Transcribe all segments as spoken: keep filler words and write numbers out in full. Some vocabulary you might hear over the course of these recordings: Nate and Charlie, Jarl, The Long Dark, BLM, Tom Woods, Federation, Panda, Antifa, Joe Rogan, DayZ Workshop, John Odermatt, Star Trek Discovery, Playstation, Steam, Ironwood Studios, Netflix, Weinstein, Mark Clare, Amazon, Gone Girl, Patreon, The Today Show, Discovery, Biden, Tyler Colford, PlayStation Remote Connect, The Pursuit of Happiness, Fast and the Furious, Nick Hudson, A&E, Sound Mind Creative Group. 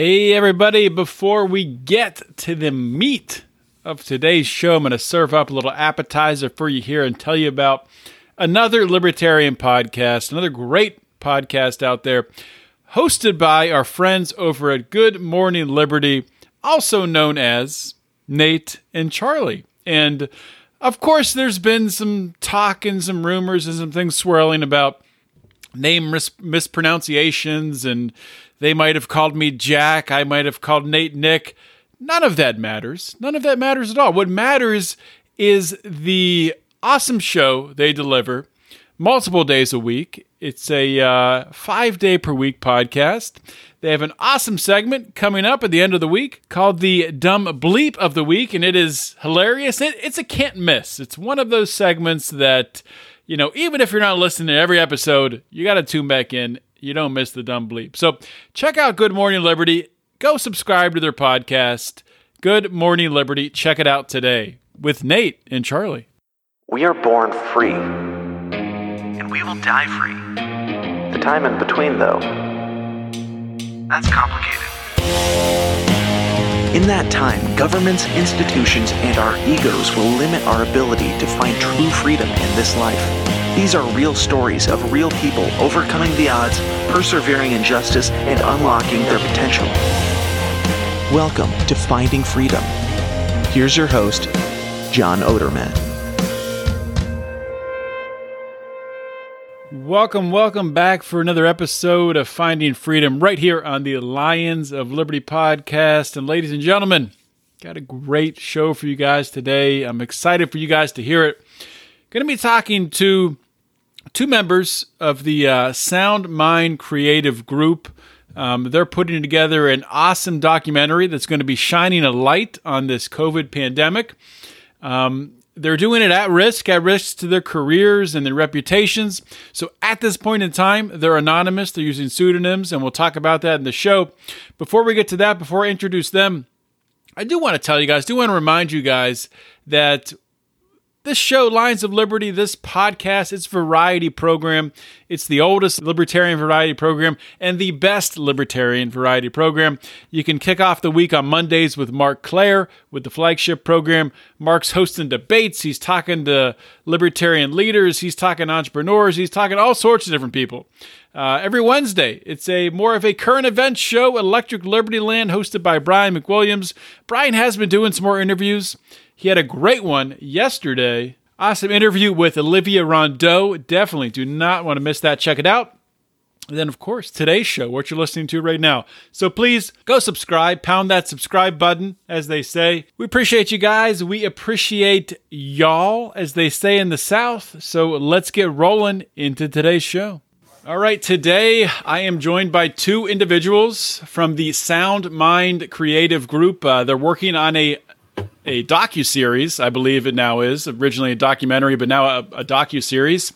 Hey everybody, before we get to the meat of today's show, I'm going to serve up a little appetizer for you here and tell you about another libertarian podcast, another great podcast out there, hosted by our friends over at Good Morning Liberty, also known as Nate and Charlie. And of course, there's been some talk and some rumors and some things swirling about name mis- mispronunciations and they might have called me Jack. I might have called Nate Nick. None of that matters. None of that matters at all. What matters is the awesome show they deliver multiple days a week. It's a uh, five-day-per-week podcast. They have an awesome segment coming up at the end of the week called the Dumb Bleep of the Week, and it is hilarious. It, it's a can't miss. It's one of those segments that, you know, even if you're not listening to every episode, you got to tune back in. You don't miss the Dumb Bleep. So check out Good Morning Liberty. Go subscribe to their podcast, Good Morning Liberty. Check it out today with Nate and Charlie. We are born free, and we will die free. The time in between, though, that's complicated. In that time, governments, institutions, and our egos will limit our ability to find true freedom in this life. These are real stories of real people overcoming the odds, persevering in justice, and unlocking their potential. Welcome to Finding Freedom. Here's your host, John Odermatt. Welcome, welcome back for another episode of Finding Freedom right here on the Lions of Liberty podcast. And ladies and gentlemen, got a great show for you guys today. I'm excited for you guys to hear it. Going to be talking to two members of the uh, Sound Mind Creative Group. Um, they're putting together an awesome documentary that's going to be shining a light on this COVID pandemic. Um, they're doing it at risk, at risk to their careers and their reputations. So at this point in time, they're anonymous. They're using pseudonyms, and we'll talk about that in the show. Before we get to that, before I introduce them, I do want to tell you guys, do want to remind you guys that this show, Lions of Liberty, this podcast, it's a variety program. It's the oldest libertarian variety program and the best libertarian variety program. You can kick off the week on Mondays with Mark Clare with the flagship program. Mark's hosting debates. He's talking to libertarian leaders. He's talking entrepreneurs. He's talking all sorts of different people. Uh, every Wednesday, it's a more of a current event show, Electric Liberty Land, hosted by Brian McWilliams. Brian has been doing some more interviews. He had a great one yesterday. Awesome interview with Olivia Rondeau. Definitely do not want to miss that. Check it out. And then, of course, today's show, what you're listening to right now. So please go subscribe. Pound that subscribe button, as they say. We appreciate you guys. We appreciate y'all, as they say in the South. So let's get rolling into today's show. All right, today I am joined by two individuals from the Sound Mind Creative Group. Uh, they're working on a a docuseries, I believe it now is, originally a documentary, but now a, a docuseries.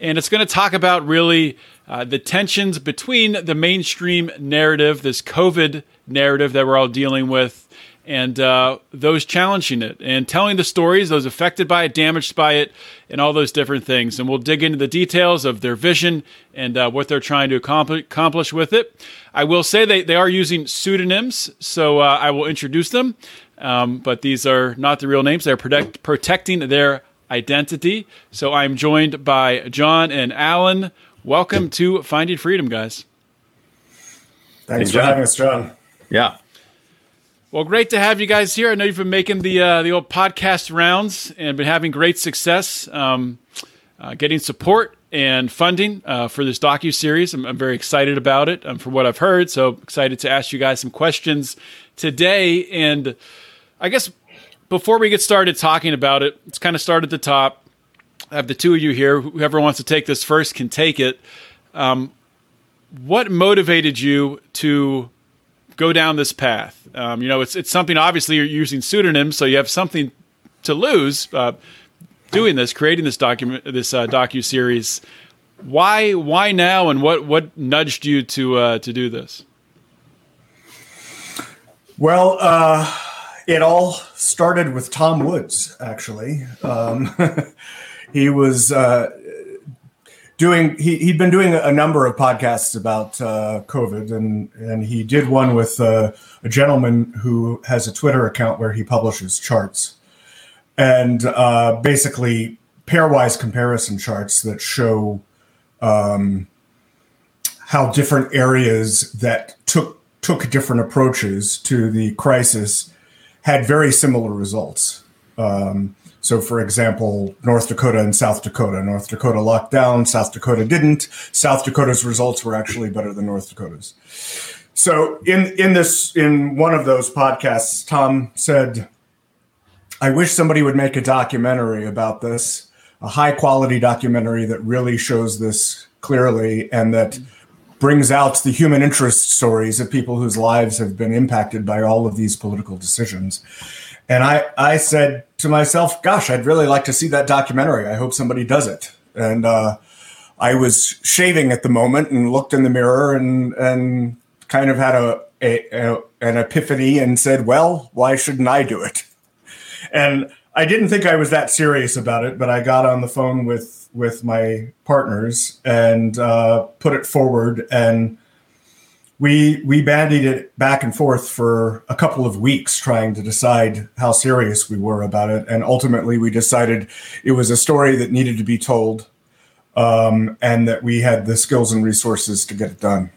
And it's going to talk about really uh, the tensions between the mainstream narrative, this COVID narrative that we're all dealing with, and uh, those challenging it, and telling the stories, those affected by it, damaged by it, and all those different things. And we'll dig into the details of their vision and uh, what they're trying to accompli- accomplish with it. I will say they, they are using pseudonyms, so uh, I will introduce them. Um, but these are not the real names. They're protect, protecting their identity. So I'm joined by John and Alan. Welcome to Finding Freedom, guys. Thanks hey, for having us, John. Yeah. Well, great to have you guys here. I know you've been making the uh, the old podcast rounds and been having great success um, uh, getting support and funding uh, for this docuseries. I'm, I'm very excited about it um, for what I've heard. So excited to ask you guys some questions today. And I guess before we get started talking about it, let's kind of start at the top. I have the two of you here. Whoever wants to take this first can take it. Um, what motivated you to go down this path? Um, you know, it's it's something, obviously, you're using pseudonyms, so you have something to lose uh, doing this, creating this document, this uh, docuseries. Why why now, and what, what nudged you to uh, to do this? Well, uh, it all started with Tom Woods, actually. Um, he was uh, doing, he, he'd been doing a number of podcasts about uh, COVID, and, and he did one with uh, a gentleman who has a Twitter account where he publishes charts, and uh, basically pairwise comparison charts that show um, how different areas that took took different approaches to the crisis had very similar results. Um, so, for example, North Dakota and South Dakota. North Dakota locked down, South Dakota didn't. South Dakota's results were actually better than North Dakota's. So in, in this, in one of those podcasts, Tom said, I wish somebody would make a documentary about this, a high-quality documentary that really shows this clearly and that brings out the human interest stories of people whose lives have been impacted by all of these political decisions. And I, I said to myself, gosh, I'd really like to see that documentary. I hope somebody does it. And uh, I was shaving at the moment and looked in the mirror and, and kind of had a, a, a an epiphany and said, well, why shouldn't I do it? And I didn't think I was that serious about it, but I got on the phone with with my partners and uh, put it forward. And we we bandied it back and forth for a couple of weeks trying to decide how serious we were about it. And ultimately we decided it was a story that needed to be told um, and that we had the skills and resources to get it done.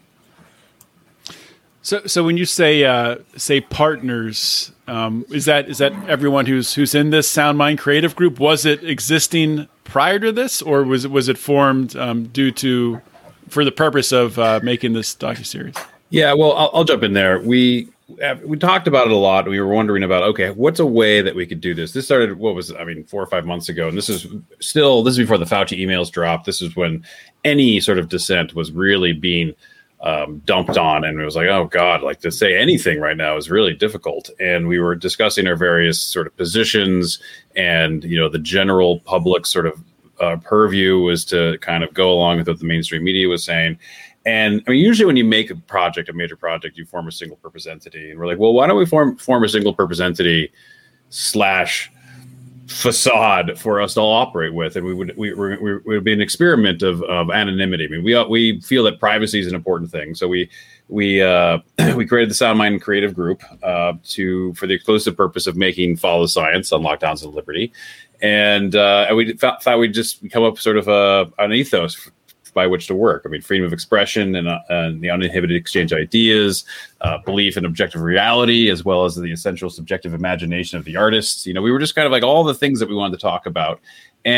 So, so when you say uh, say partners, um, is that is that everyone who's who's in this Sound Mind Creative Group? Was it existing prior to this, or was it was it formed um, due to for the purpose of uh, making this docuseries? Yeah, well, I'll, I'll jump in there. We we talked about it a lot. We were wondering about okay, what's a way that we could do this? This started what was it? I mean, four or five months ago, and this is still this is before the Fauci emails dropped. This is when any sort of dissent was really being Um, dumped on, and it was like, oh God, like to say anything right now is really difficult. And we were discussing our various sort of positions, and you know, the general public sort of uh, purview was to kind of go along with what the mainstream media was saying. And I mean, usually when you make a project, a major project, you form a single purpose entity, and we're like, well, why don't we form form a single purpose entity slash facade for us to all operate with, and we would we we would be an experiment of of anonymity. I mean, we we feel that privacy is an important thing, so we we uh, we created the Sound Mind Creative Group uh, to for the exclusive purpose of making follow science on lockdowns and liberty, and uh, and we thought, thought we'd just come up with sort of a an ethos by which to work. I mean, freedom of expression and, uh, and the uninhibited exchange of ideas, uh, belief in objective reality, as well as the essential subjective imagination of the artists. You know, we were just kind of like all the things that we wanted to talk about.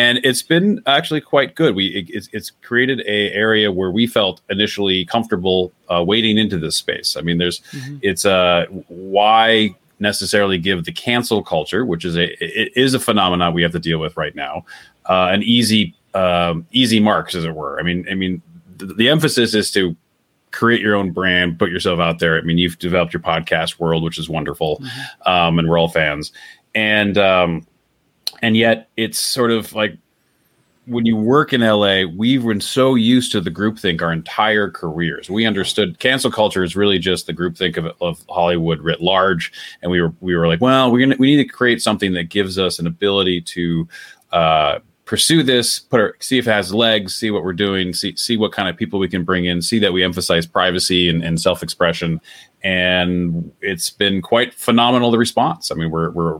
And it's been actually quite good. We it, it's, it's created a area where we felt initially comfortable uh, wading into this space. I mean, there's mm-hmm. it's uh, why necessarily give the cancel culture, which is a it is a phenomenon we have to deal with right now, uh, an easy Um, easy marks, as it were. I mean, I mean, th- the emphasis is to create your own brand, put yourself out there. I mean, you've developed your podcast world, which is wonderful, mm-hmm. um, and we're all fans. And um, and yet, it's sort of like when you work in L A, we've been so used to the groupthink our entire careers. We understood cancel culture is really just the groupthink of of Hollywood writ large, and we were we were like, well, we're gonna we need to create something that gives us an ability to. Uh, pursue this, put our, see if it has legs, see what we're doing, see see what kind of people we can bring in, see that we emphasize privacy and, and self-expression. And it's been quite phenomenal, the response. I mean, we're we're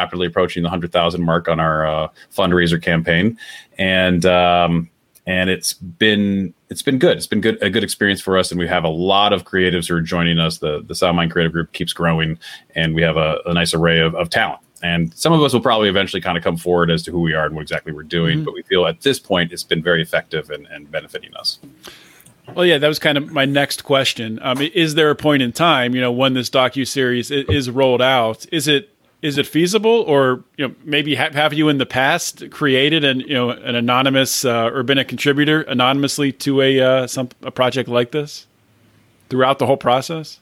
rapidly approaching the one hundred thousand mark on our uh, fundraiser campaign. And um, and it's been it's been good. It's been good a good experience for us. And we have a lot of creatives who are joining us. The, the Sound Mind Creative Group keeps growing, and we have a, a nice array of, of talent. And some of us will probably eventually kind of come forward as to who we are and what exactly we're doing. Mm-hmm. But we feel at this point it's been very effective and, and benefiting us. Well, yeah, that was kind of my next question. Um, is there a point in time, you know, when this docuseries is, is rolled out? Is it is it feasible, or you know, maybe ha- have you in the past created an you know an anonymous uh, or been a contributor anonymously to a uh, some a project like this throughout the whole process?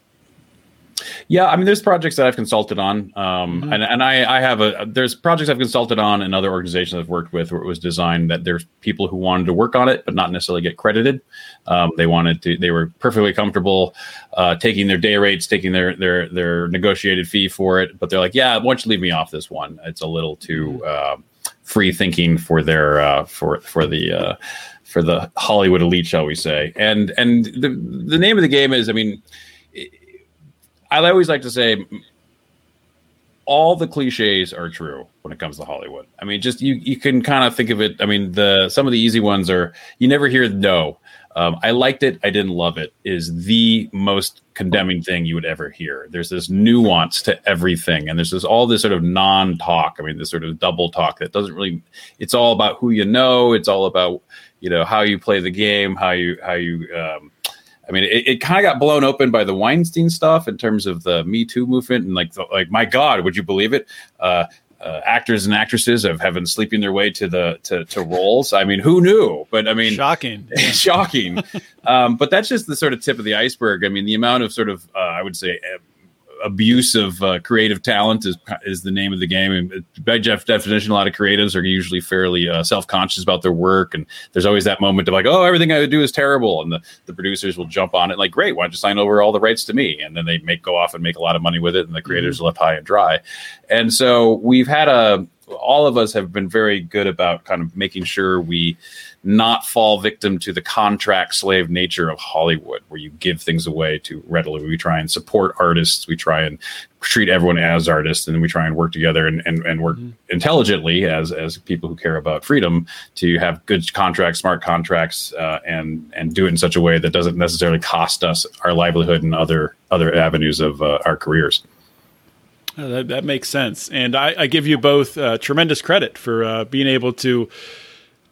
Yeah, I mean, there's projects that I've consulted on, um, mm-hmm. and, and I, I have a there's projects I've consulted on and other organizations I've worked with where it was designed that there's people who wanted to work on it but not necessarily get credited. Um, they wanted to, they were perfectly comfortable uh, taking their day rates, taking their their their negotiated fee for it, but they're like, yeah, why don't you leave me off this one? It's a little too uh, free thinking for their uh, for for the. Uh, for the Hollywood elite, shall we say. And and the the name of the game is, I mean, I always like to say all the cliches are true when it comes to Hollywood. I mean, just you you can kind of think of it. I mean, the some of the easy ones are you never hear no. Um, I liked it, I didn't love it is the most condemning thing you would ever hear. There's this nuance to everything. And there's this, all this sort of non-talk. I mean, this sort of double talk that doesn't really, it's all about who you know. It's all about, you know, how you play the game, how you, how you, um, I mean, it, it kind of got blown open by the Weinstein stuff in terms of the Me Too movement. And like, the, like, my God, would you believe it? Uh, Uh, actors and actresses have, have been sleeping their way to the to, to roles. I mean, who knew? But I mean, shocking, shocking. Um, but that's just the sort of tip of the iceberg. I mean, the amount of sort of uh, I would say abuse of uh, creative talent is is the name of the game. And by Jeff definition, a lot of creatives are usually fairly uh, self conscious about their work, and there's always that moment of like, oh, everything I do is terrible, and the, the producers will jump on it like, great, why don't you sign over all the rights to me? And then they make go off and make a lot of money with it, and the creators mm-hmm. are left high and dry. And so we've had a, all of us have been very good about kind of making sure we not fall victim to the contract slave nature of Hollywood, where you give things away too readily. We try and support artists. We try and treat everyone as artists, and we try and work together and, and, and work mm-hmm. intelligently as, as people who care about freedom to have good contracts, smart contracts, uh, and, and do it in such a way that doesn't necessarily cost us our livelihood and other, other avenues of uh, our careers. Oh, that, that makes sense. And I, I give you both uh, tremendous credit for uh, being able to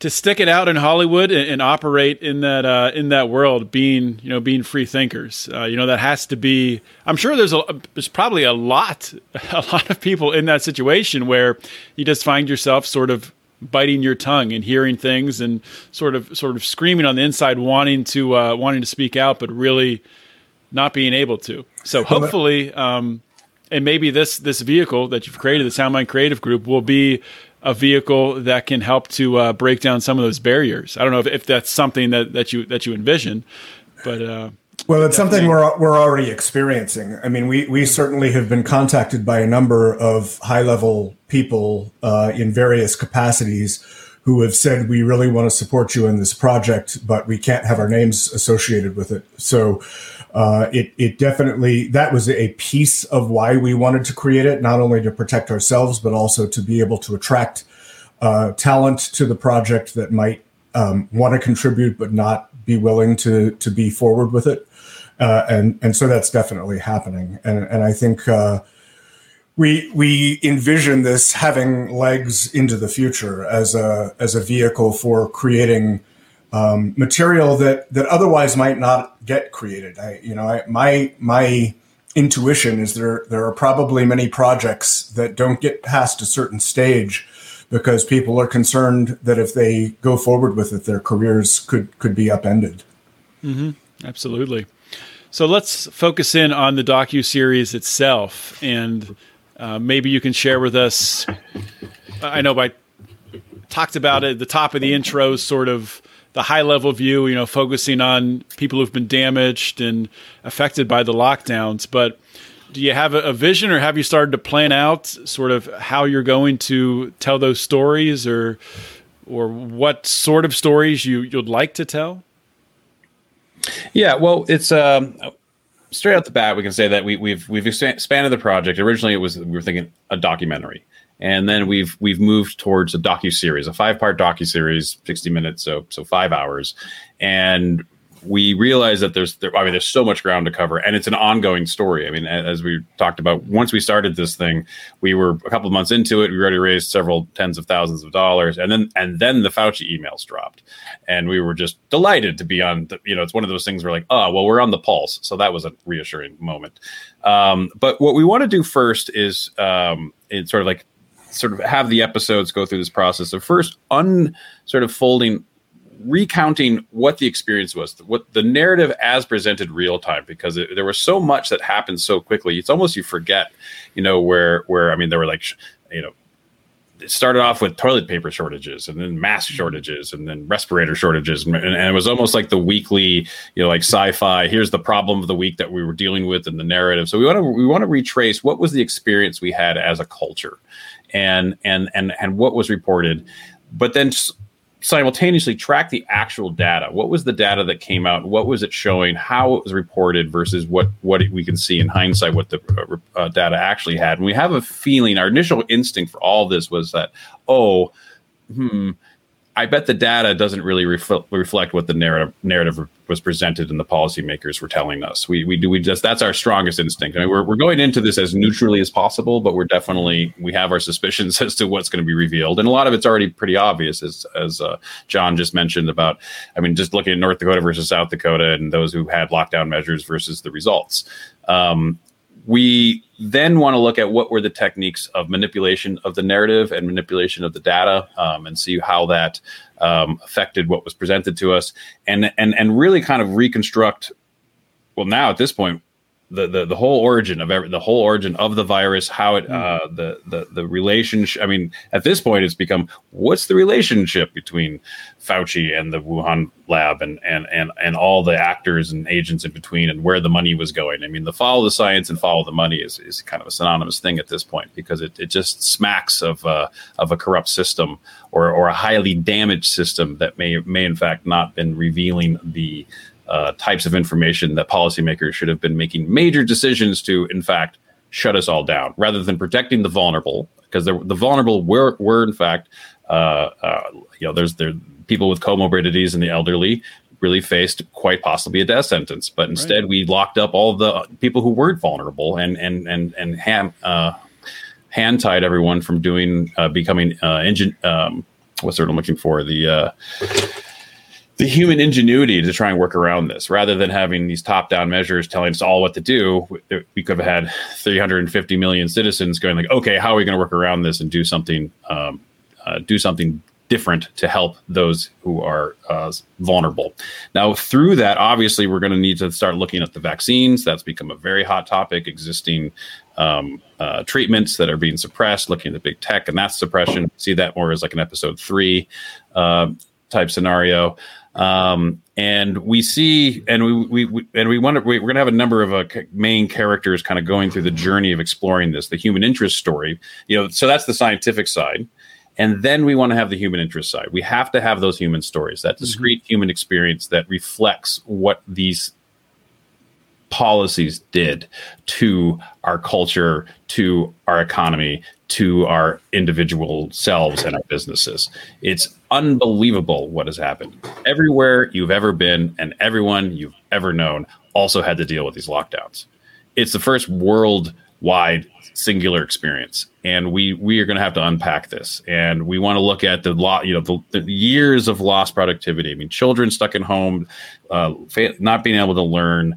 to stick it out in Hollywood and, and operate in that uh, in that world, being you know being free thinkers. Uh, you know that has to be. I'm sure there's a, there's probably a lot a lot of people in that situation where you just find yourself sort of biting your tongue and hearing things and sort of sort of screaming on the inside, wanting to uh, wanting to speak out, but really not being able to. So hopefully. Um, And maybe this this vehicle that you've created, the Sound Mind Creative Group, will be a vehicle that can help to uh, break down some of those barriers. I don't know if, if that's something that, that you that you envision, but uh, well, it's something thing. we're we're already experiencing. I mean, we we certainly have been contacted by a number of high level people uh, in various capacities who have said, we really want to support you in this project, but we can't have our names associated with it. So. Uh, it, it definitely, that was a piece of why we wanted to create it, not only to protect ourselves, but also to be able to attract uh, talent to the project that might um, want to contribute, but not be willing to to be forward with it. Uh, and, and so that's definitely happening. And, and I think uh, we we envision this having legs into the future as a as a vehicle for creating Um, material that, that otherwise might not get created. I, you know, I, my my intuition is there there are probably many projects that don't get past a certain stage because people are concerned that if they go forward with it, their careers could could be upended. Mm-hmm. Absolutely. So let's focus in on the docuseries itself, and uh, maybe you can share with us. I know I talked about it at the top of the intro, sort of. The high-level view, you know, focusing on people who've been damaged and affected by the lockdowns. But do you have a, a vision, or have you started to plan out sort of how you're going to tell those stories, or or what sort of stories you, you'd like to tell? Yeah, well, it's um, straight out the bat, we can say that we, we've we've expanded the project. Originally, it was we were thinking a documentary. And then we've we've moved towards a docuseries, a five-part docuseries, sixty minutes, so so five hours. And we realize that there's there, I mean, there's so much ground to cover, and it's an ongoing story. I mean, as we talked about, once we started this thing, we were a couple of months into it. We already raised several tens of thousands of dollars, and then and then the Fauci emails dropped, and we were just delighted to be on. The, you know, it's one of those things where like, oh, well, we're on the pulse. So that was a reassuring moment. Um, but what we want to do first is um, it's sort of like. Sort of have the episodes go through this process of first un sort of folding, recounting what the experience was, what the narrative as presented real time, because it, there was so much that happened so quickly. It's almost, you forget, you know, where, where, I mean, there were like, you know, it started off with toilet paper shortages, and then mask shortages, and then respirator shortages. And, and it was almost like the weekly, you know, like sci-fi, here's the problem of the week that we were dealing with in the narrative. So we want to, we want to retrace what was the experience we had as a culture. And, and, and, and what was reported, but then simultaneously track the actual data. What was the data that came out? What was it showing? How it was reported versus what, what we can see in hindsight, what the uh, data actually had. And we have a feeling, our initial instinct for all this was that, oh, hmm, I bet the data doesn't really refl- reflect what the narrative narrative was presented and the policymakers were telling us. We we do we just that's our strongest instinct. I mean, we're we're going into this as neutrally as possible, but we're definitely we have our suspicions as to what's going to be revealed, and a lot of it's already pretty obvious, as as uh, John just mentioned about. I mean, just looking at North Dakota versus South Dakota and those who had lockdown measures versus the results. Um, we then want to look at what were the techniques of manipulation of the narrative and manipulation of the data, um, and see how that um, affected what was presented to us, and and and really kind of reconstruct. Well, now at this point, the the, the whole origin of every, the whole origin of the virus, how it uh, the the the relationship. I mean, at this point, it's become what's the relationship between Fauci and the Wuhan lab and, and, and, and all the actors and agents in between and where the money was going. I mean, the follow the science and follow the money is, is kind of a synonymous thing at this point, because it, it just smacks of uh, of a corrupt system or, or a highly damaged system that may, may in fact not been revealing the uh, types of information that policymakers should have been making major decisions to, in fact, shut us all down rather than protecting the vulnerable, because the, the vulnerable were, were in fact, uh, uh, you know, there's there. people with comorbidities and the elderly really faced quite possibly a death sentence, but instead right. we locked up all the people who weren't vulnerable and and and and hand uh, hand tied everyone from doing uh, becoming uh, engine. Um, what's the word I'm looking for? The uh, the human ingenuity to try and work around this, rather than having these top down measures telling us all what to do. We could have had three hundred fifty million citizens going like, okay, how are we going to work around this and do something um, uh, do something. different to help those who are uh, vulnerable. Now, through that, obviously, we're going to need to start looking at the vaccines. That's become a very hot topic, existing um, uh, treatments that are being suppressed, looking at big tech and that suppression. See that more as like an episode three uh, type scenario. Um, and we see, and we, we, we and we wonder, we, we're going to have a number of uh, main characters kind of going through the journey of exploring this, the human interest story, you know, so that's the scientific side. And then we want to have the human interest side. We have to have those human stories, that discrete mm-hmm. human experience that reflects what these policies did to our culture, to our economy, to our individual selves and our businesses. It's unbelievable what has happened. Everywhere you've ever been and everyone you've ever known also had to deal with these lockdowns. It's the first worldwide singular experience. And we we are going to have to unpack this, and we want to look at the lot, you know, the, the years of lost productivity. I mean, children stuck in home, uh, not being able to learn,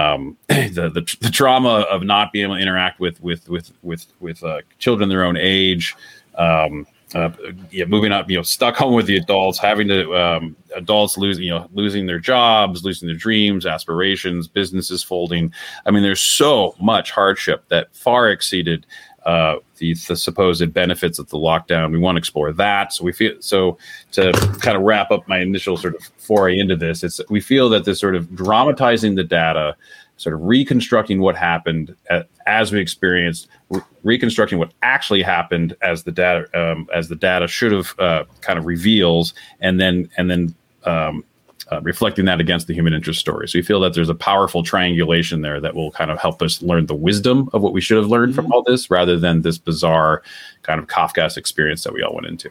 um, the, the the trauma of not being able to interact with with with with with uh, children their own age, um, uh, yeah, moving up, you know, stuck home with the adults, having to um, adults losing, you know, losing their jobs, losing their dreams, aspirations, businesses folding. I mean, there's so much hardship that far exceeded. Uh, the, the supposed benefits of the lockdown. We want to explore that. So we feel so to kind of wrap up my initial sort of foray into this. It's we feel that this sort of dramatizing the data, sort of reconstructing what happened at, as we experienced, re- reconstructing what actually happened as the data um, as the data should have uh, kind of reveals, and then and then. Um, Uh, reflecting that against the human interest story. So we feel that there's a powerful triangulation there that will kind of help us learn the wisdom of what we should have learned mm-hmm. from all this, rather than this bizarre kind of Kafkaesque experience that we all went into.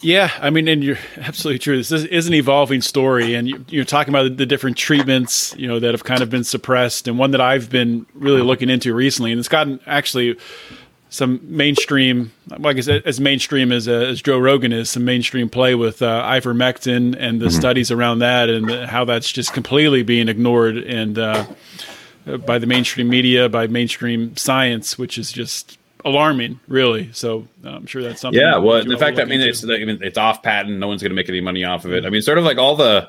Yeah, I mean, and you're absolutely true. This is, is an evolving story, and you, you're talking about the, the different treatments, you know, that have kind of been suppressed, and one that I've been really looking into recently, and it's gotten actually some mainstream, like I said, as mainstream as uh, as Joe Rogan is, some mainstream play with uh, ivermectin and the mm-hmm. studies around that, and the, how that's just completely being ignored and uh, by the mainstream media, by mainstream science, which is just alarming, really. So uh, I'm sure that's something. Yeah, well, the fact, I mean, it's, it's off patent. No one's going to make any money off of it. I mean, sort of like all the.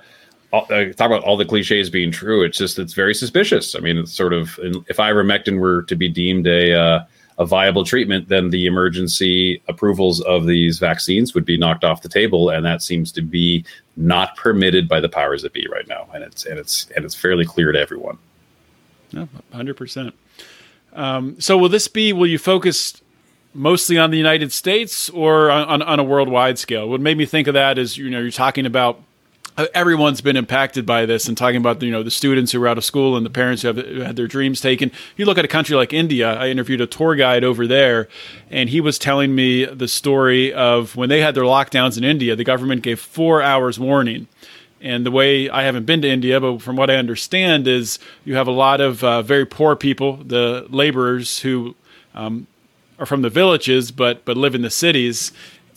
All, I talk about all the cliches being true. It's just it's very suspicious. I mean, it's sort of if ivermectin were to be deemed a uh, a viable treatment, then the emergency approvals of these vaccines would be knocked off the table, and that seems to be not permitted by the powers that be right now, and it's and it's and it's fairly clear to everyone. No, one hundred percent. Um, so, will this be? Will you focus mostly on the United States or on, on a worldwide scale? What made me think of that is, you know, you're talking about everyone's been impacted by this and talking about, you know, the students who are out of school and the parents who have who had their dreams taken. You look at a country like India. I interviewed a tour guide over there, and he was telling me the story of when they had their lockdowns in India, the government gave four hours warning. And the way, I haven't been to India, but from what I understand is you have a lot of uh, very poor people, the laborers who um, are from the villages but but live in the cities.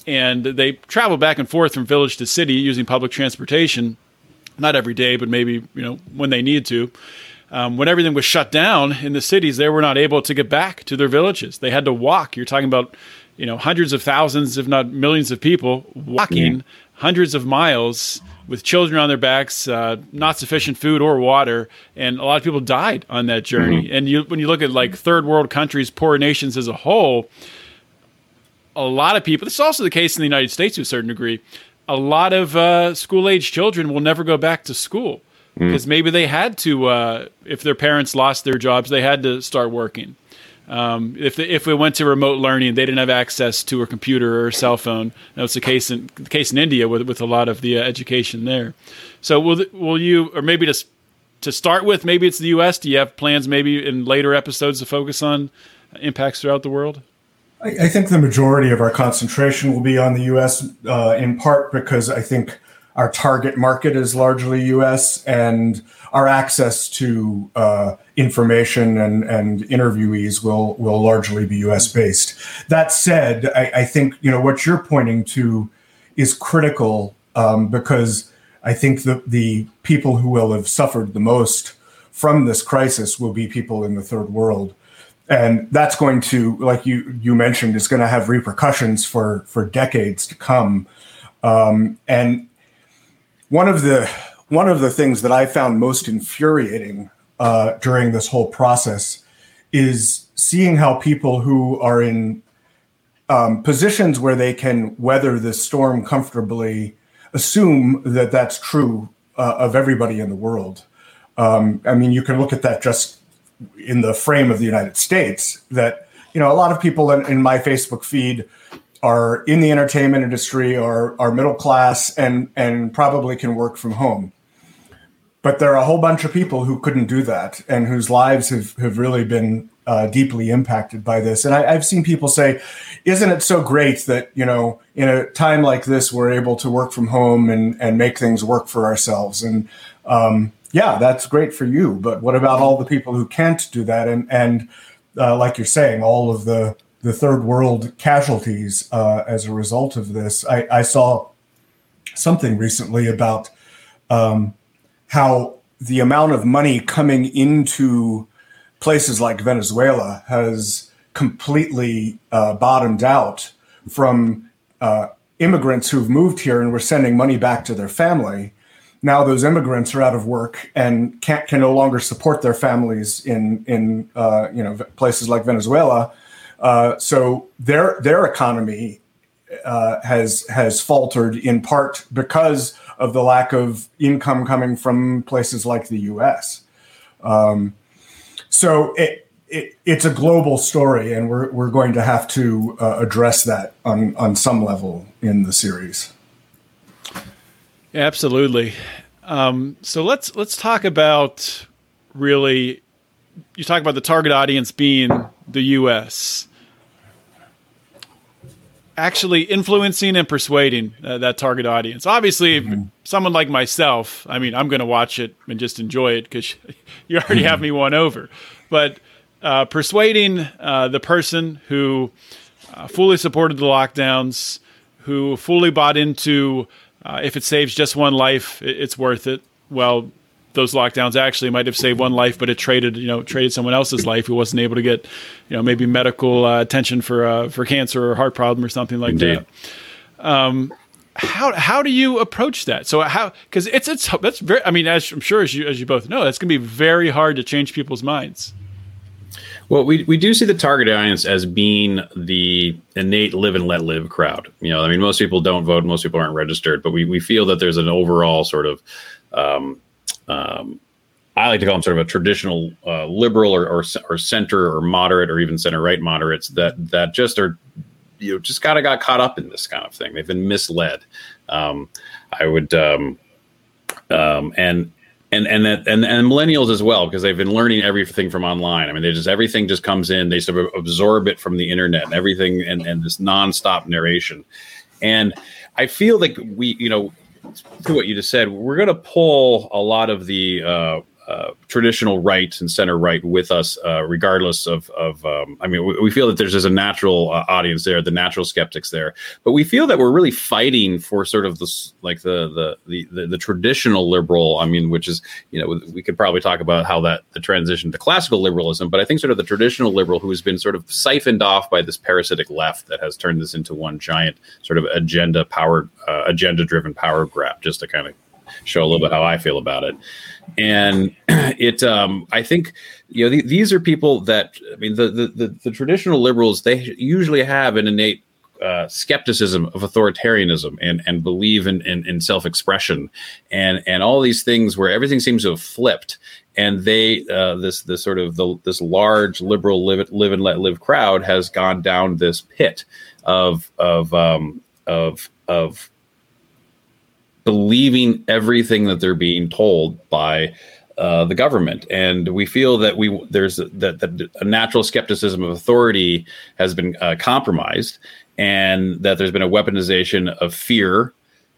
And they travel back and forth from village to city using public transportation, not every day, but maybe, you know, when they need to. Um, when everything was shut down in the cities, they were not able to get back to their villages. They had to walk. You're talking about, you know, hundreds of thousands, if not millions of people walking yeah. hundreds of miles with children on their backs, uh, not sufficient food or water. And a lot of people died on that journey. Mm-hmm. And you, when you look at like third world countries, poor nations as a whole, a lot of people, this is also the case in the United States to a certain degree, a lot of uh, school-aged children will never go back to school because mm. maybe they had to, uh, if their parents lost their jobs, they had to start working. Um, if they, if we went to remote learning, they didn't have access to a computer or a cell phone. That's the case in the case in India with with a lot of the uh, education there. So will will you, or maybe to, to start with, maybe it's the U S, do you have plans maybe in later episodes to focus on impacts throughout the world? I think the majority of our concentration will be on the U S, uh, in part because I think our target market is largely U S and our access to uh, information and, and interviewees will, will largely be U S based. That said, I, I think, you know, what you're pointing to is critical um, because I think the, the people who will have suffered the most from this crisis will be people in the third world. And that's going to, like you you mentioned, is going to have repercussions for, for decades to come. Um, and one of the one of the things that I found most infuriating uh, during this whole process is seeing how people who are in um, positions where they can weather this storm comfortably assume that that's true uh, of everybody in the world. Um, I mean, you can look at that just in the frame of the United States, that, you know, a lot of people in, in my Facebook feed are in the entertainment industry or are middle class and and probably can work from home. But there are a whole bunch of people who couldn't do that and whose lives have, have really been uh, deeply impacted by this. And I, I've seen people say, isn't it so great that, you know, in a time like this, we're able to work from home and, and make things work for ourselves. And, um, yeah, that's great for you, but what about all the people who can't do that? And, and uh, like you're saying, all of the, the third world casualties uh, as a result of this. I, I saw something recently about um, how the amount of money coming into places like Venezuela has completely uh, bottomed out from uh, immigrants who've moved here and were sending money back to their family. Now those immigrants are out of work and can't, can no longer support their families in in uh, you know places like Venezuela. Uh, so their their economy uh, has has faltered in part because of the lack of income coming from places like the U S. Um, so it, it it's a global story, and we're we're going to have to uh, address that on on some level in the series. Absolutely. Um, so let's let's talk about really. You talk about the target audience being the U S. Actually, influencing and persuading uh, that target audience. Obviously, mm-hmm. if someone like myself, I mean, I'm going to watch it and just enjoy it because you already mm-hmm. have me won over. But uh, persuading uh, the person who uh, fully supported the lockdowns, who fully bought into. Uh, if it saves just one life, it's worth it. Well, those lockdowns actually might have saved one life, but it traded, you know, traded someone else's life who wasn't able to get, you know, maybe medical uh, attention for uh, for cancer or heart problem or something like Indeed. that. Um, how how do you approach that? So how because it's it's that's very. I mean, as I'm sure as you as you both know, that's going to be very hard to change people's minds. Well, we we do see the target audience as being the innate live and let live crowd. You know, I mean, most people don't vote. Most people aren't registered. But we, we feel that there's an overall sort of um, um, I like to call them sort of a traditional uh, liberal or, or or center or moderate or even center right moderates that that just are, you know, just kind of got caught up in this kind of thing. They've been misled. Um, I would um, um, and. And and that and, and millennials as well, because they've been learning everything from online. I mean, they just everything just comes in. They sort of absorb it from the internet and everything, and, and this nonstop narration. And I feel like we, you know, to what you just said, we're going to pull a lot of the uh, uh, traditional right and center right with us, uh, regardless of of. Um, I mean, we, we feel that there's just a natural uh, audience there, the natural skeptics there. But we feel that we're really fighting for sort of this, like the the the the, the traditional liberal. I mean, which is, you know, we could probably talk about how that the transition to classical liberalism. But I think sort of the traditional liberal who has been sort of siphoned off by this parasitic left that has turned this into one giant sort of agenda powered, uh, agenda driven power grab, just to kind of show a little bit how I feel about it. And it, um, I think, you know, th- these are people that, I mean, the, the, the, the traditional liberals, they usually have an innate uh, skepticism of authoritarianism and, and believe in, in, in self-expression and, and all these things where everything seems to have flipped. And they, uh, this, this sort of the, this large liberal live, live and let live crowd has gone down this pit of, of, um, of, of, believing everything that they're being told by uh, the government. And we feel that we there's a, that, that a natural skepticism of authority has been uh, compromised, and that there's been a weaponization of fear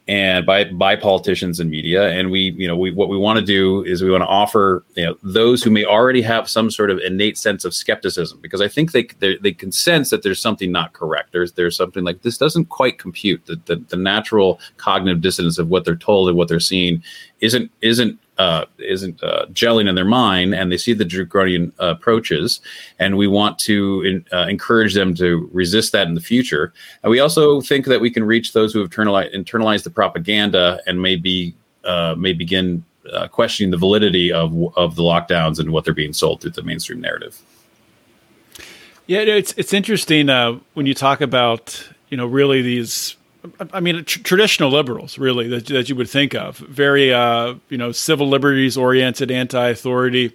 and by by politicians and media. And we, you know, we what we want to do is we want to offer, you know, those who may already have some sort of innate sense of skepticism, because I think they they, they can sense that there's something not correct. There's there's something like this doesn't quite compute. The, the the natural cognitive dissonance of what they're told and what they're seeing isn't isn't uh, isn't uh, gelling in their mind, and they see the draconian uh, approaches, and we want to in, uh, encourage them to resist that in the future. And we also think that we can reach those who have internali- internalized the propaganda and may be uh, may begin uh, questioning the validity of of the lockdowns and what they're being sold through the mainstream narrative. Yeah, it's it's interesting uh, when you talk about, you know, really these. I mean, tr- traditional liberals, really, that, that you would think of, very, uh, you know, civil liberties oriented, anti-authority.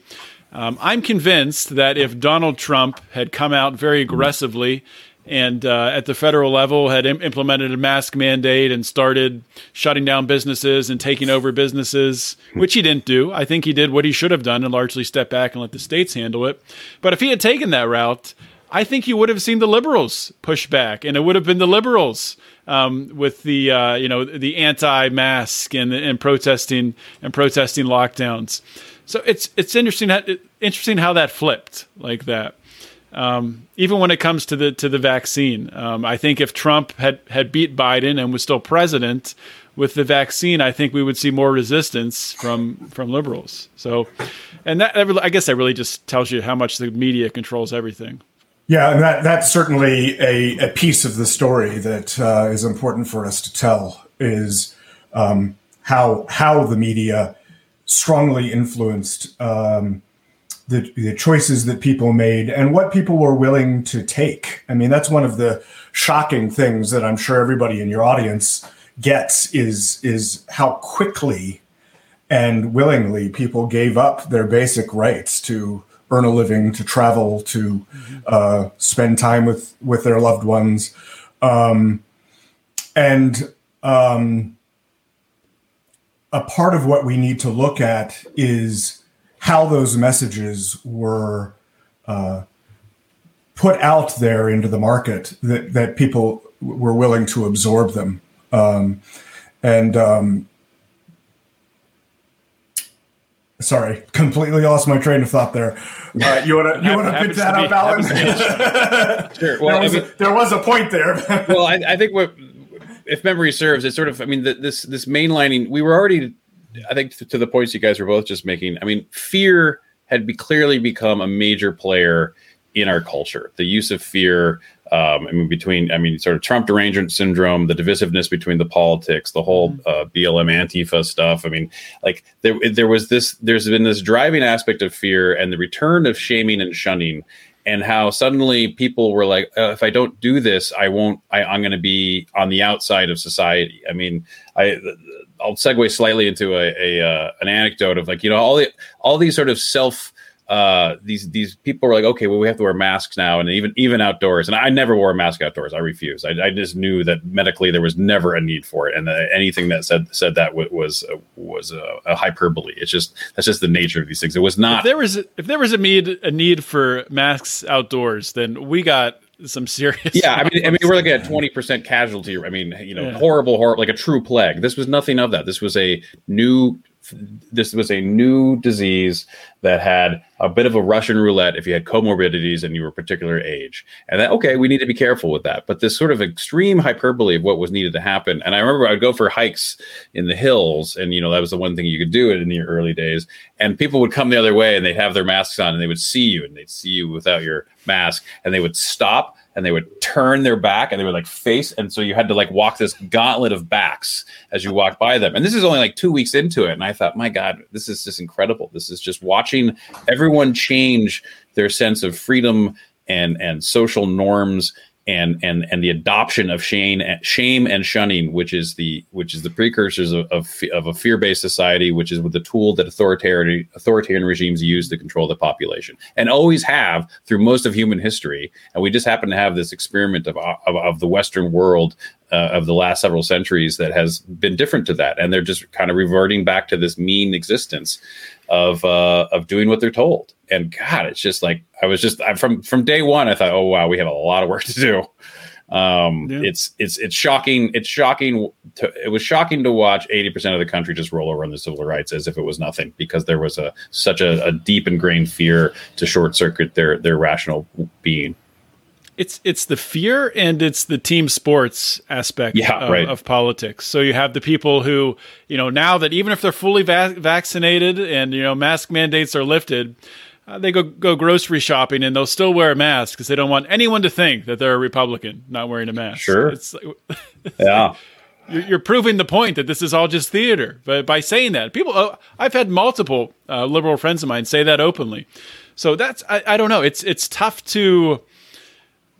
Um, I'm convinced that if Donald Trump had come out very aggressively and uh, at the federal level had im- implemented a mask mandate and started shutting down businesses and taking over businesses, which he didn't do. I think he did what he should have done and largely step back and let the states handle it. But if he had taken that route, I think you would have seen the liberals push back, and it would have been the liberals um, with the uh, you know the anti-mask and and protesting and protesting lockdowns. So it's it's interesting how, interesting how that flipped like that. Um, even when it comes to the to the vaccine, um, I think if Trump had, had beat Biden and was still president with the vaccine, I think we would see more resistance from from liberals. So, and that I guess that really just tells you how much the media controls everything. Yeah, and that, that's certainly a, a piece of the story that uh, is important for us to tell is um, how how the media strongly influenced um, the, the choices that people made and what people were willing to take. I mean, that's one of the shocking things that I'm sure everybody in your audience gets is is how quickly and willingly people gave up their basic rights to earn a living, to travel, to uh, spend time with, with their loved ones. Um, and um, a part of what we need to look at is how those messages were uh, put out there into the market that, that people were willing to absorb them. Um, and um, Sorry, completely lost my train of thought there. Uh, you want to you want to pick that up, Alan? Sure. Well, there was, I mean, a, there was a point there. Well, I, I think what, if memory serves, it's sort of. I mean, the, this this mainlining. We were already, I think, to, to the points you guys were both just making. I mean, fear had be clearly become a major player in our culture. The use of fear. Um, I mean, between, I mean, sort of Trump derangement syndrome, the divisiveness between the politics, the whole uh, B L M Antifa stuff. I mean, like there, there was this, there's been this driving aspect of fear and the return of shaming and shunning. and how suddenly people were like, uh, if I don't do this, I won't, I, I'm going to be on the outside of society. I mean, I, I'll segue slightly into a, a uh, an anecdote of like, you know, all the, all these sort of self, uh, these, these people were like, okay, well, we have to wear masks now. And even, even outdoors. And I never wore a mask outdoors. I refused. I, I just knew that medically there was never a need for it. And uh, anything that said, said that w- was, uh, was a, a hyperbole. It's just, that's just the nature of these things. It was not, if there was, a, if there was a need, a need for masks outdoors, then we got some serious. Yeah. I mean, I mean, we're like at twenty percent casualty. I mean, you know, yeah. horrible, horrible, like a true plague. This was nothing of that. This was a new This was a new disease that had a bit of a Russian roulette if you had comorbidities and you were a particular age. And that, okay, we need to be careful with that. But this sort of extreme hyperbole of what was needed to happen. And I remember I'd go for hikes in the hills. And, you know, that was the one thing you could do in the early days. And people would come the other way and they'd have their masks on and they would see you and they'd see you without your mask and they would stop. And they would turn their back and they would like face. And so you had to like walk this gauntlet of backs as you walked by them. And this is only like two weeks into it. And I thought, my God, this is just incredible. This is just watching everyone change their sense of freedom and, and social norms and, and, and the adoption of shame, shame and shunning, which is the, which is the precursors of, of, of a fear-based society, which is the tool that authoritarian authoritarian regimes use to control the population and always have through most of human history. And we just happen to have this experiment of, of, of the Western world uh, of the last several centuries that has been different to that. And they're just kind of reverting back to this mean existence of, uh, of doing what they're told. And God, it's just like, I was just I, from from day one, I thought, oh, wow, we have a lot of work to do. Um, yeah. It's it's it's shocking. It's shocking. To, it was shocking to watch eighty percent of the country just roll over on the civil rights as if it was nothing, because there was a such a, a deep ingrained fear to short circuit their their rational being. It's it's the fear and it's the team sports aspect yeah, of, right. of politics. So you have the people who, you know, now that even if they're fully va- vaccinated and, you know, mask mandates are lifted, Uh, they go, go grocery shopping and they'll still wear a mask because they don't want anyone to think that they're a Republican not wearing a mask. Sure. It's like, it's yeah. Like, you're, you're proving the point that this is all just theater. But by saying that, people, uh, I've had multiple uh, liberal friends of mine say that openly. So that's, I, I don't know. It's, it's tough to,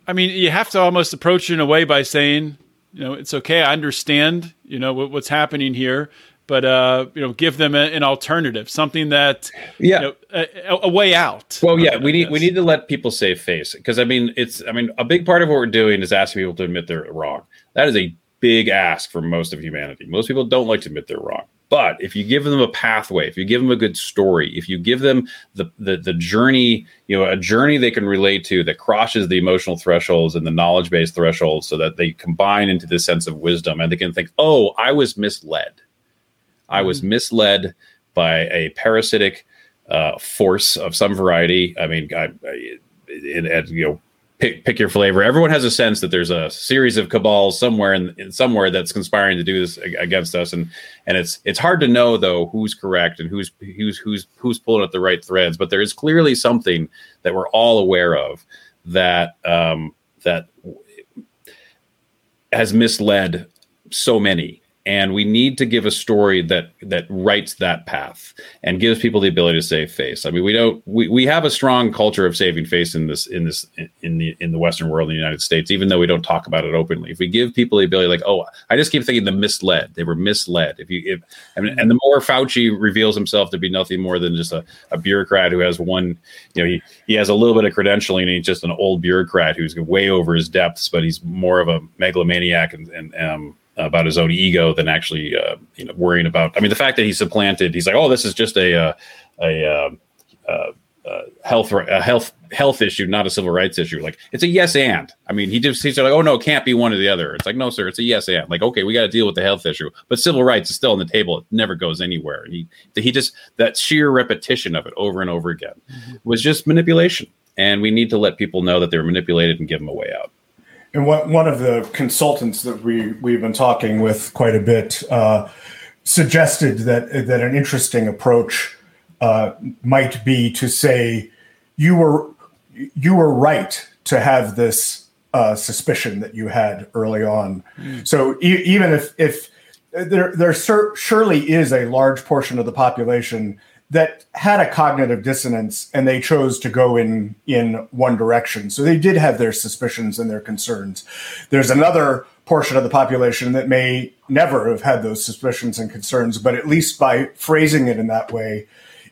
I mean, you have to almost approach it in a way by saying, you know, it's okay. I understand, you know, what, what's happening here. But, uh, you know, give them a, an alternative, something that, yeah. you know, a, a way out. Well, yeah, we need we need to let people save face, because, I mean, it's I mean, a big part of what we're doing is asking people to admit they're wrong. That is a big ask for most of humanity. Most people don't like to admit they're wrong. But if you give them a pathway, if you give them a good story, if you give them the, the the journey, you know, a journey they can relate to that crosses the emotional thresholds and the knowledge-based thresholds so that they combine into this sense of wisdom and they can think, oh, I was misled. I was misled by a parasitic uh, force of some variety. I mean, I, I, it, it, you know, pick, pick your flavor. Everyone has a sense that there's a series of cabals somewhere in, in somewhere that's conspiring to do this against us, and and it's it's hard to know though who's correct and who's who's who's who's pulling at the right threads. But there is clearly something that we're all aware of that um, that has misled so many. And we need to give a story that that rights that path and gives people the ability to save face. I mean, we don't we, we have a strong culture of saving face in this in this in the in the Western world in the United States, even though we don't talk about it openly. If we give people the ability, like, oh, I just keep thinking the misled, they were misled. If you if I mean, and the more Fauci reveals himself to be nothing more than just a, a bureaucrat who has one, you know, he, he has a little bit of credentialing and he's just an old bureaucrat who's way over his depths, but he's more of a megalomaniac and and um about his own ego than actually, uh, you know, worrying about. I mean, the fact that he supplanted, he's like, oh, this is just a uh, a uh, uh, health a health health issue, not a civil rights issue. Like, it's a yes and. I mean, he just he's like, oh no, it can't be one or the other. It's like, no, sir, it's a yes and. Like, okay, we got to deal with the health issue, but civil rights is still on the table. It never goes anywhere. And he he just that sheer repetition of it over and over again was just manipulation. And we need to let people know that they were manipulated and give them a way out. And one of the consultants that we, we've been talking with quite a bit uh, suggested that that an interesting approach uh, might be to say, you were you were right to have this uh, suspicion that you had early on. Mm. So e- even if, if there, there sur- surely is a large portion of the population that had a cognitive dissonance, and they chose to go in in one direction. So they did have their suspicions and their concerns. There's another portion of the population that may never have had those suspicions and concerns, but at least by phrasing it in that way,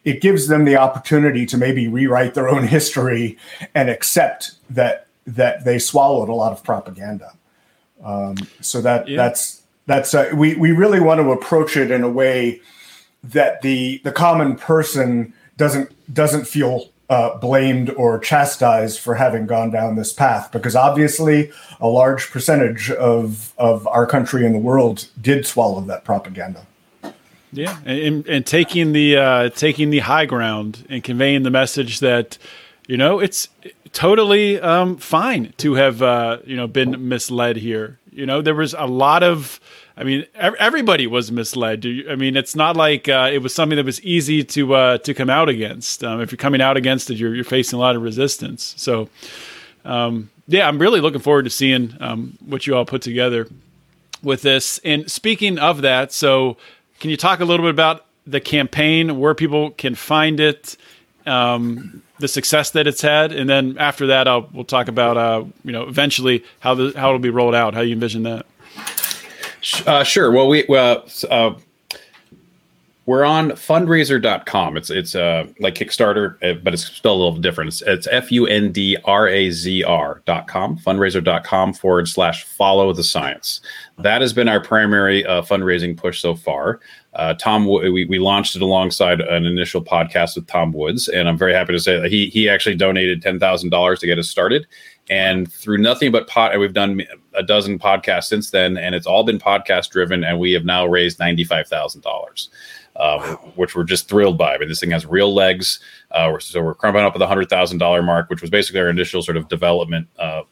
it gives them the opportunity to maybe rewrite their own history and accept that that they swallowed a lot of propaganda. Um, so that yeah. that's that's uh, we we really want to approach it in a way that the the common person doesn't doesn't feel uh, blamed or chastised for having gone down this path, because obviously a large percentage of of our country and the world did swallow that propaganda. Yeah, and, and taking the uh, taking the high ground and conveying the message that, you know, it's totally um, fine to have uh, you know been misled here. You know, there was a lot of. I mean, everybody was misled. I mean, it's not like uh, it was something that was easy to uh, to come out against. Um, if you're coming out against it, you're you're facing a lot of resistance. So, um, yeah, I'm really looking forward to seeing um, what you all put together with this. And speaking of that, so can you talk a little bit about the campaign, where people can find it, um, the success that it's had, and then after that, I'll we'll talk about uh, you know eventually how the how it'll be rolled out, how you envision that. Uh, sure. Well, we well, uh, we're on fundraiser dot com. It's it's uh, like Kickstarter, but it's still a little different. It's, it's F U N D R A Z R dot com, fundraiser dot com forward slash follow the science. That has been our primary uh, fundraising push so far. Uh, Tom, we, we launched it alongside an initial podcast with Tom Woods, and I'm very happy to say that he he actually donated ten thousand dollars to get us started. And through nothing but pod, we've done a dozen podcasts since then, and it's all been podcast driven. And we have now raised ninety-five thousand dollars, uh, wow. which we're just thrilled by. I mean, this thing has real legs. Uh, we're, so we're crumbling up with the one hundred thousand dollars mark, which was basically our initial sort of development uh,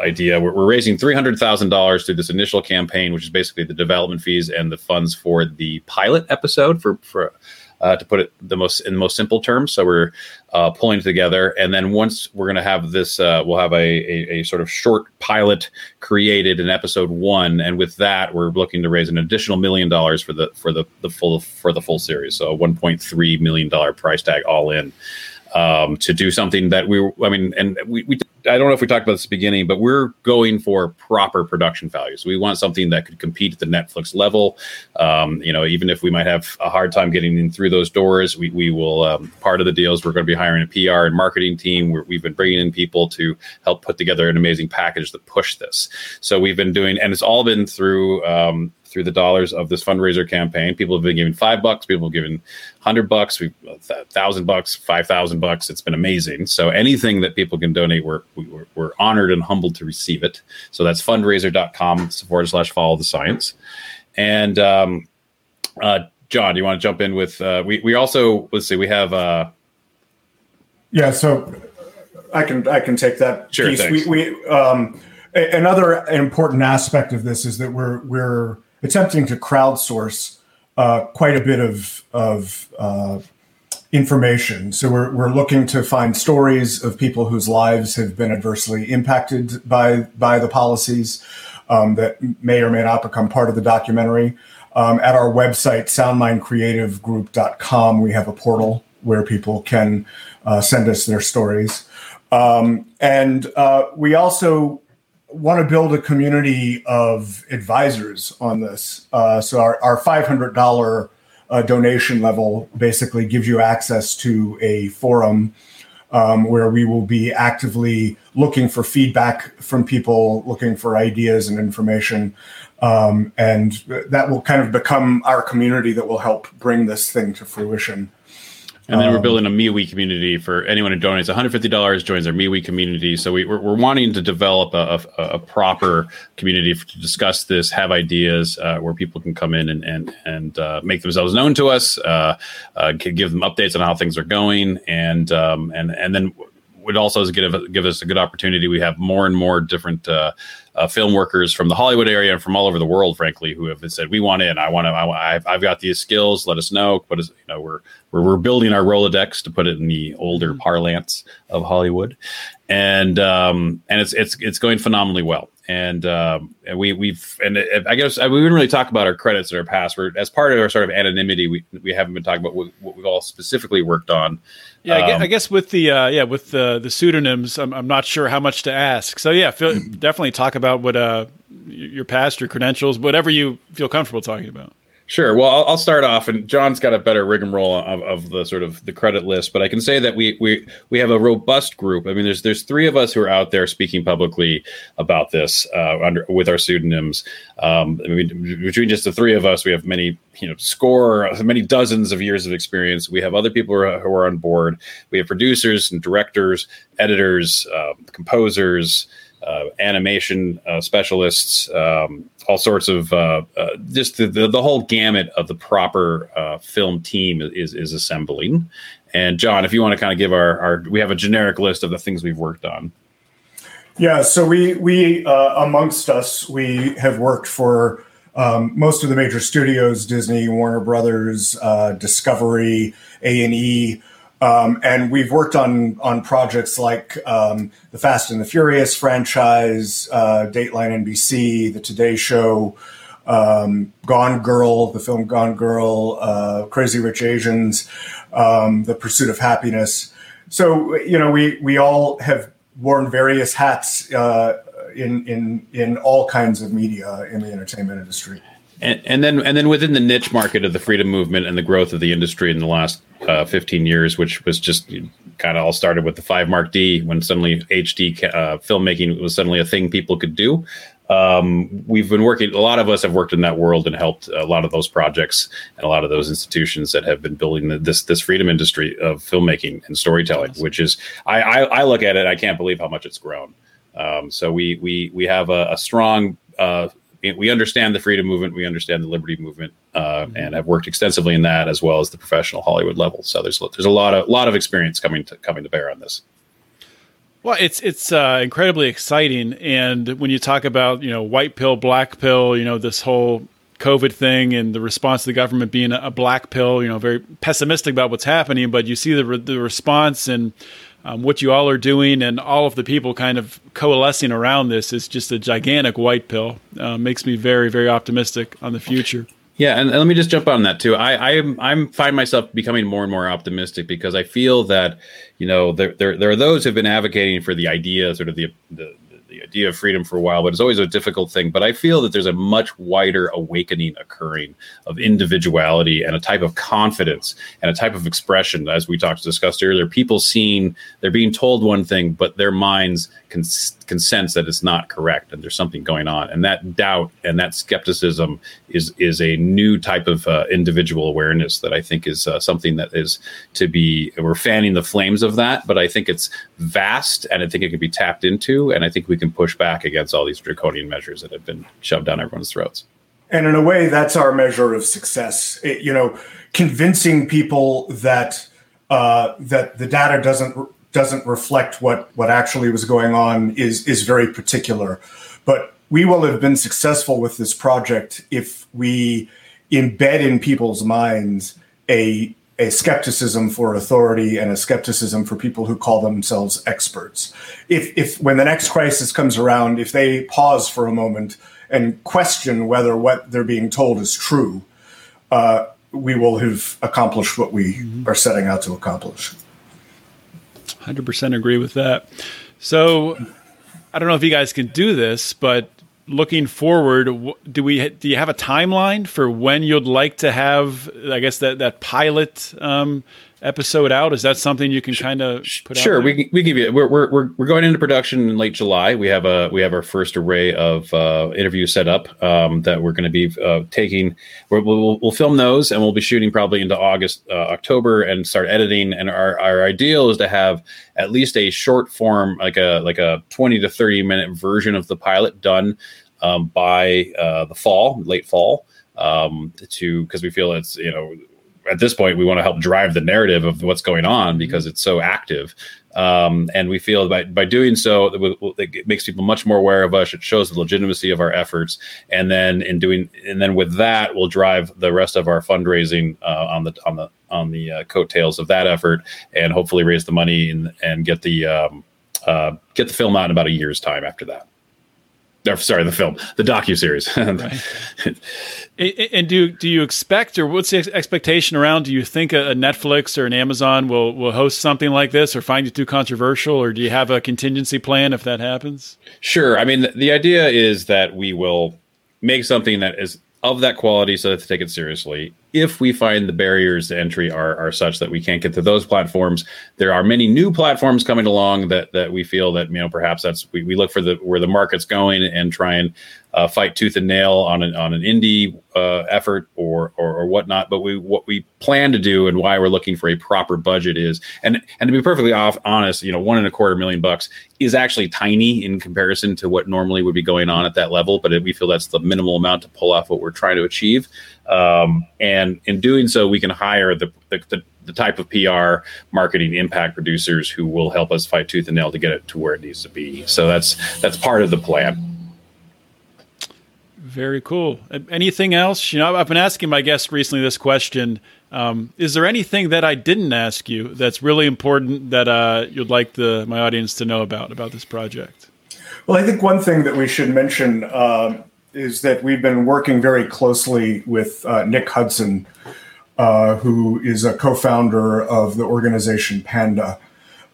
idea. We're, we're raising three hundred thousand dollars through this initial campaign, which is basically the development fees and the funds for the pilot episode for for. Uh, to put it the most in the most simple terms. So we're uh, pulling together. And then once we're going to have this, uh, we'll have a, a, a sort of short pilot created in episode one. And with that, we're looking to raise an additional million dollars for the for the, the full for the full series. So a one point three million dollars price tag all in um, to do something that we I mean, and we, we I don't know if we talked about this at the beginning, but we're going for proper production values. We want something that could compete at the Netflix level. Um, you know, even if we might have a hard time getting in through those doors, we we will. Um, part of the deal is we're going to be hiring a P R and marketing team. We're, we've been bringing in people to help put together an amazing package to push this. So we've been doing, and it's all been through um, through the dollars of this fundraiser campaign. People have been giving five bucks. People have given hundred bucks. We've a thousand bucks, five thousand bucks. It's been amazing. So anything that people can donate, we're we're, we're honored and humbled to receive it. So that's fundraiser dot com forward slash follow the science. And um, uh, John, do you want to jump in with? Uh, we we also let's see. We have. Uh, yeah. So I can I can take that. Sure. Piece. We we um, another important aspect of this is that we're we're. attempting to crowdsource uh, quite a bit of of uh, information, so we're we're looking to find stories of people whose lives have been adversely impacted by by the policies um, that may or may not become part of the documentary. Um, at our website, sound mind creative group dot com, we have a portal where people can uh, send us their stories, um, and uh, we also. want to build a community of advisors on this. Uh, so our, our five hundred dollars uh, donation level basically gives you access to a forum um, where we will be actively looking for feedback from people, looking for ideas and information. Um, and that will kind of become our community that will help bring this thing to fruition. And then we're building a MeWe community for anyone who donates one hundred fifty dollars joins our MeWe community. So we, we're, we're wanting to develop a, a, a proper community for, to discuss this, have ideas uh, where people can come in and and, and uh, make themselves known to us, uh, uh, give them updates on how things are going, and um, and and then. It also is going to give us a good opportunity. We have more and more different uh, uh, film workers from the Hollywood area and from all over the world, frankly, who have said, "We want in. I want to. I, I've got these skills. Let us know." But you know, we're we're we're building our Rolodex, to put it in the older parlance of Hollywood, and um, and it's it's it's going phenomenally well. And um, and we we've and I guess we didn't really talk about our credits in our past. We're, as part of our sort of anonymity, we we haven't been talking about what, what we've all specifically worked on. Yeah, um, I, guess, I guess with the uh, yeah with the the pseudonyms, I'm I'm not sure how much to ask. So yeah, feel, definitely talk about what uh your past, your credentials, whatever you feel comfortable talking about. Sure. Well, I'll, I'll start off, and John's got a better rigmarole of, of the sort of the credit list, but I can say that we we we have a robust group. I mean, there's there's three of us who are out there speaking publicly about this uh, under with our pseudonyms. Um, I mean, between just the three of us, we have many you know score many dozens of years of experience. We have other people who are, who are on board. We have producers and directors, editors, uh, composers. Uh, animation uh, specialists, um, all sorts of uh, uh, just the, the the whole gamut of the proper uh, film team is is assembling. And John, if you want to kind of give our, our we have a generic list of the things we've worked on. Yeah, so we we uh, amongst us we have worked for um, most of the major studios: Disney, Warner Brothers, uh, Discovery, A and E. Um, and we've worked on on projects like um, the Fast and the Furious franchise, uh, Dateline N B C, The Today Show, um, Gone Girl, the film Gone Girl, uh, Crazy Rich Asians, um, The Pursuit of Happiness. So you know we we all have worn various hats uh, in in in all kinds of media in the entertainment industry. And, and then, and then within the niche market of the freedom movement and the growth of the industry in the last uh, fifteen years, which was just you know, kind of all started with the five Mark D, when suddenly H D uh, filmmaking was suddenly a thing people could do. Um, we've been working. A lot of us have worked in that world and helped a lot of those projects and a lot of those institutions that have been building the, this this freedom industry of filmmaking and storytelling. Awesome. Which is, I, I, I look at it, I can't believe how much it's grown. Um, so we we we have a, a strong. Uh, We understand the freedom movement. We understand the liberty movement, uh, mm-hmm. and have worked extensively in that, as well as the professional Hollywood level. So there's there's a lot of lot of experience coming to coming to bear on this. Well, it's it's uh, incredibly exciting. And when you talk about you know white pill, black pill, you know this whole COVID thing and the response to the government being a black pill, you know very pessimistic about what's happening. But you see the re- the response and. Um, what you all are doing and all of the people kind of coalescing around this is just a gigantic white pill. Uh, makes me very, very optimistic on the future. Yeah, and, and let me just jump on that too. I I'm I'm find myself becoming more and more optimistic because I feel that you know there there, there are those who've been advocating for the idea, sort of the, the the idea of freedom for a while, but it's always a difficult thing. But I feel that there's a much wider awakening occurring of individuality and a type of confidence and a type of expression, as we talked discussed earlier. People seeing, they're being told one thing, but their minds can, can sense that it's not correct and there's something going on. And that doubt and that skepticism is is a new type of uh, individual awareness that I think is uh, something that is to be, we're fanning the flames of that, but I think it's vast and I think it can be tapped into. And I think we can push back against all these draconian measures that have been shoved down everyone's throats. And in a way, that's our measure of success. It, you know, convincing people that uh, that the data doesn't doesn't reflect what what actually was going on is is very particular. But we will have been successful with this project if we embed in people's minds a a skepticism for authority and a skepticism for people who call themselves experts. If, if when the next crisis comes around, if they pause for a moment and question whether what they're being told is true, uh, we will have accomplished what we mm-hmm. are setting out to accomplish. one hundred percent agree with that. So I don't know if you guys can do this, but looking forward, do we do you have a timeline for when you'd like to have, I guess, that, that pilot um, episode out? Is that something you can kind of put out? Sure, we we give you. We're we're we're going into production in late July. We have a we have our first array of uh, interviews set up um, that we're going to be uh, taking. We're, we'll we'll film those and we'll be shooting probably into August, uh, October, and start editing. And our our ideal is to have at least a short form, like a like a twenty to thirty minute version of the pilot done. Um, by uh, the fall, late fall, um, to because we feel it's, you know, at this point, we want to help drive the narrative of what's going on because it's so active. Um, and we feel by, by doing so, it makes people much more aware of us. It shows the legitimacy of our efforts. And then in doing and then with that, we'll drive the rest of our fundraising uh, on the on the on the uh, coattails of that effort and hopefully raise the money and, and get the um, uh, get the film out in about a year's time after that. Oh, sorry, the film, the docuseries. Right. And do do you expect, or what's the expectation around? Do you think a Netflix or an Amazon will, will host something like this, or find it too controversial, or do you have a contingency plan if that happens? Sure. I mean, the idea is that we will make something that is of that quality so that to take it seriously. If we find the barriers to entry are are such that we can't get to those platforms, there are many new platforms coming along that that we feel that, you know, perhaps that's we, we look for the where the market's going and try and uh, fight tooth and nail on an on an indie uh, effort or, or or whatnot. But we what we plan to do and why we're looking for a proper budget is and and to be perfectly off, honest, you know, one and a quarter million bucks is actually tiny in comparison to what normally would be going on at that level. But it, we feel that's the minimal amount to pull off what we're trying to achieve. Um, and in doing so, we can hire the, the the type of P R, marketing, impact producers who will help us fight tooth and nail to get it to where it needs to be. So that's that's part of the plan. Very cool. Anything else? You know, I've been asking my guests recently this question. Um, is there anything that I didn't ask you that's really important that uh, you'd like the my audience to know about about this project? Well, I think one thing that we should mention um, is that we've been working very closely with uh, Nick Hudson, uh, who is a co-founder of the organization Panda.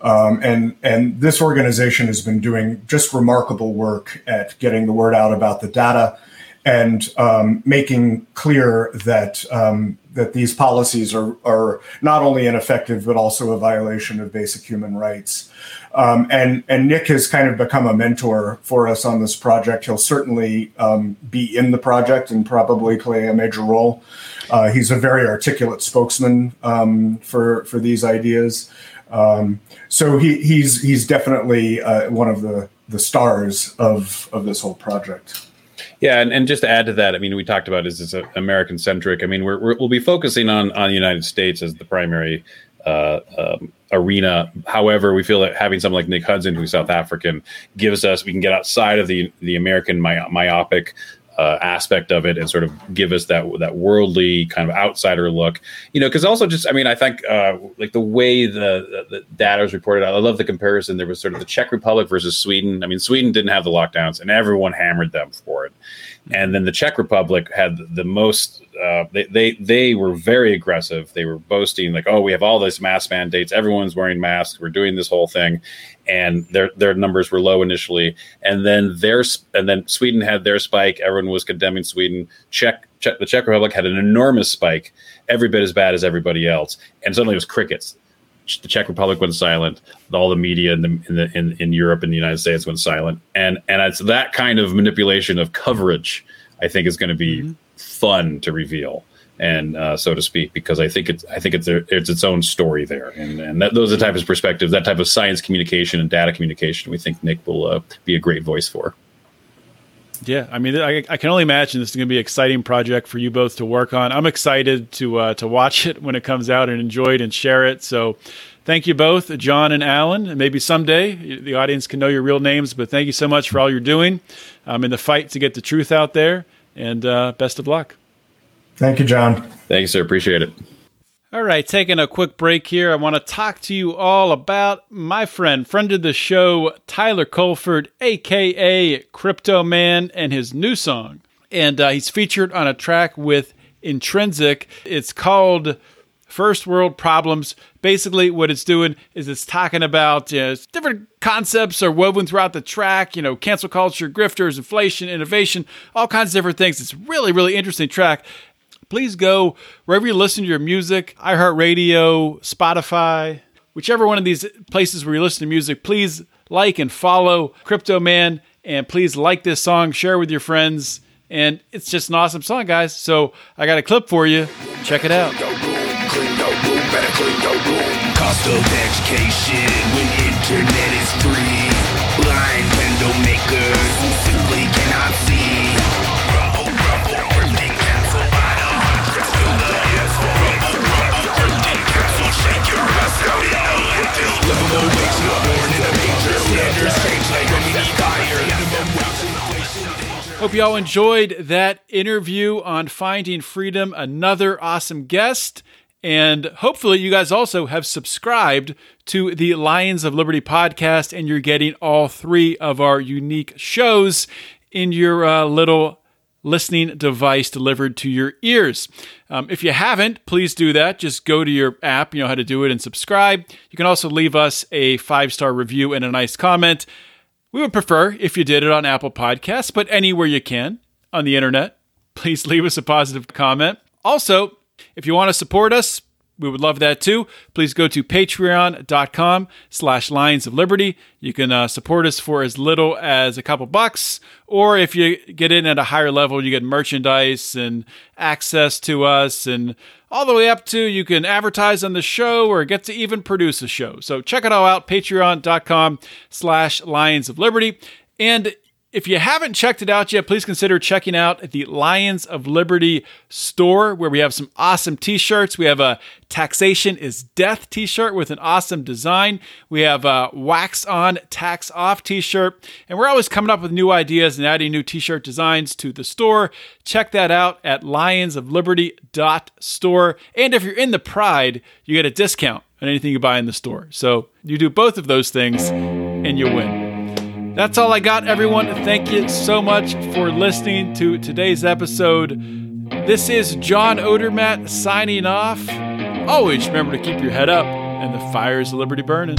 Um, and, and this organization has been doing just remarkable work at getting the word out about the data and um, making clear that um, that these policies are, are not only ineffective, but also a violation of basic human rights. Um, and, and Nick has kind of become a mentor for us on this project. He'll certainly um, be in the project and probably play a major role. Uh, he's a very articulate spokesman um, for, for these ideas. Um, so he, he's he's definitely uh, one of the, the stars of, of this whole project. Yeah, and, and just to add to that, I mean, we talked about is this American centric. I mean, we're, we're, we'll be focusing on on the United States as the primary uh, um, arena. However, we feel that having someone like Nick Hudson, who's South African, gives us we can get outside of the the American my, myopic uh, aspect of it and sort of give us that that worldly kind of outsider look. You know, because also just I mean, I think uh, like the way the, the data is reported. I love the comparison. There was sort of the Czech Republic versus Sweden. I mean, Sweden didn't have the lockdowns, and everyone hammered them for it. And then the Czech Republic had the most. Uh, they, they they were very aggressive. They were boasting like, "Oh, we have all these mask mandates. Everyone's wearing masks. We're doing this whole thing," and their their numbers were low initially. And then their and then Sweden had their spike. Everyone was condemning Sweden. Czech, Czech the Czech Republic had an enormous spike, every bit as bad as everybody else. And suddenly it was crickets. The Czech Republic went silent. All the media in the, in, the, in in Europe and the United States went silent. And and it's that kind of manipulation of coverage, I think, is going to be mm-hmm. fun to reveal and uh, so to speak, because I think it's I think it's a, it's its own story there. And and that, those are the type of perspectives, that type of science communication and data communication, we think Nick will uh, be a great voice for. Yeah, I mean, I, I can only imagine this is going to be an exciting project for you both to work on. I'm excited to uh, to watch it when it comes out and enjoy it and share it. So thank you both, John and Alan. And maybe someday the audience can know your real names, but thank you so much for all you're doing um, in the fight to get the truth out there. And uh, best of luck. Thank you, John. Thank you, sir. Appreciate it. All right, taking a quick break here. I want to talk to you all about my friend, friend of the show, Tyler Colford, a k a. Crypto Man, and his new song. And uh, he's featured on a track with Intrinsic. It's called First World Problems. Basically, what it's doing is it's talking about, you know, different concepts are woven throughout the track, you know, cancel culture, grifters, inflation, innovation, all kinds of different things. It's really, really interesting track. Please go wherever you listen to your music, iHeartRadio, Spotify, whichever one of these places where you listen to music, please like and follow Crypto Man, and please like this song, share it with your friends, and it's just an awesome song, guys. So I got a clip for you. Check it out. Clean your room, better clean your room. Cost of education when internet is free. Blind window makers who simply cannot see. Hope you all enjoyed that interview on Finding Freedom. Another awesome guest. And hopefully you guys also have subscribed to the Lions of Liberty podcast, and you're getting all three of our unique shows in your uh, little listening device delivered to your ears. Um, if you haven't, please do that. Just go to your app, you know how to do it, and subscribe. You can also leave us a five-star review and a nice comment. We would prefer if you did it on Apple Podcasts, but anywhere you can on the internet, please leave us a positive comment. Also, if you want to support us, we would love that too. Please go to patreon.com slash Lions of Liberty. You can uh, support us for as little as a couple bucks, or if you get in at a higher level, you get merchandise and access to us, and all the way up to you can advertise on the show or get to even produce a show. So check it all out, patreon.com slash Lions of Liberty. And if you haven't checked it out yet, please consider checking out the Lions of Liberty store, where we have some awesome t-shirts. We have a Taxation is Death t-shirt with an awesome design. We have a Wax On, Tax Off t-shirt. And we're always coming up with new ideas and adding new t-shirt designs to the store. Check that out at lions of liberty dot store. And if you're in the Pride, you get a discount on anything you buy in the store. So you do both of those things and you win. That's all I got, everyone. Thank you so much for listening to today's episode. This is John Odermatt signing off. Always remember to keep your head up and the fires of liberty burning.